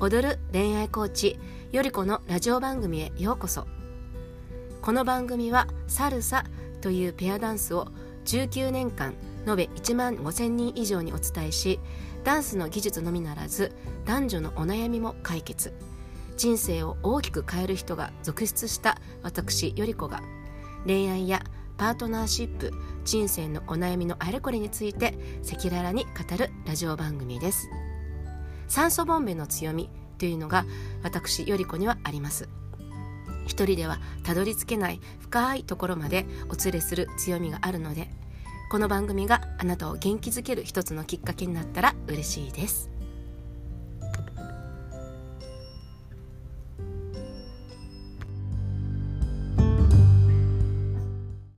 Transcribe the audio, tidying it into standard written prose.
踊る恋愛コーチよりこのラジオ番組へようこそ。この番組はサルサというペアダンスを19年間延べ1万5000人以上にお伝えし、ダンスの技術のみならず男女のお悩みも解決、人生を大きく変える人が続出した私よりこが、恋愛やパートナーシップ、人生のお悩みのあれこれについて赤裸々に語るラジオ番組です。酸素ボンベの強みというのが私よりこにはあります。一人ではたどり着けない深いところまでお連れする強みがあるので、この番組があなたを元気づける一つのきっかけになったら嬉しいです。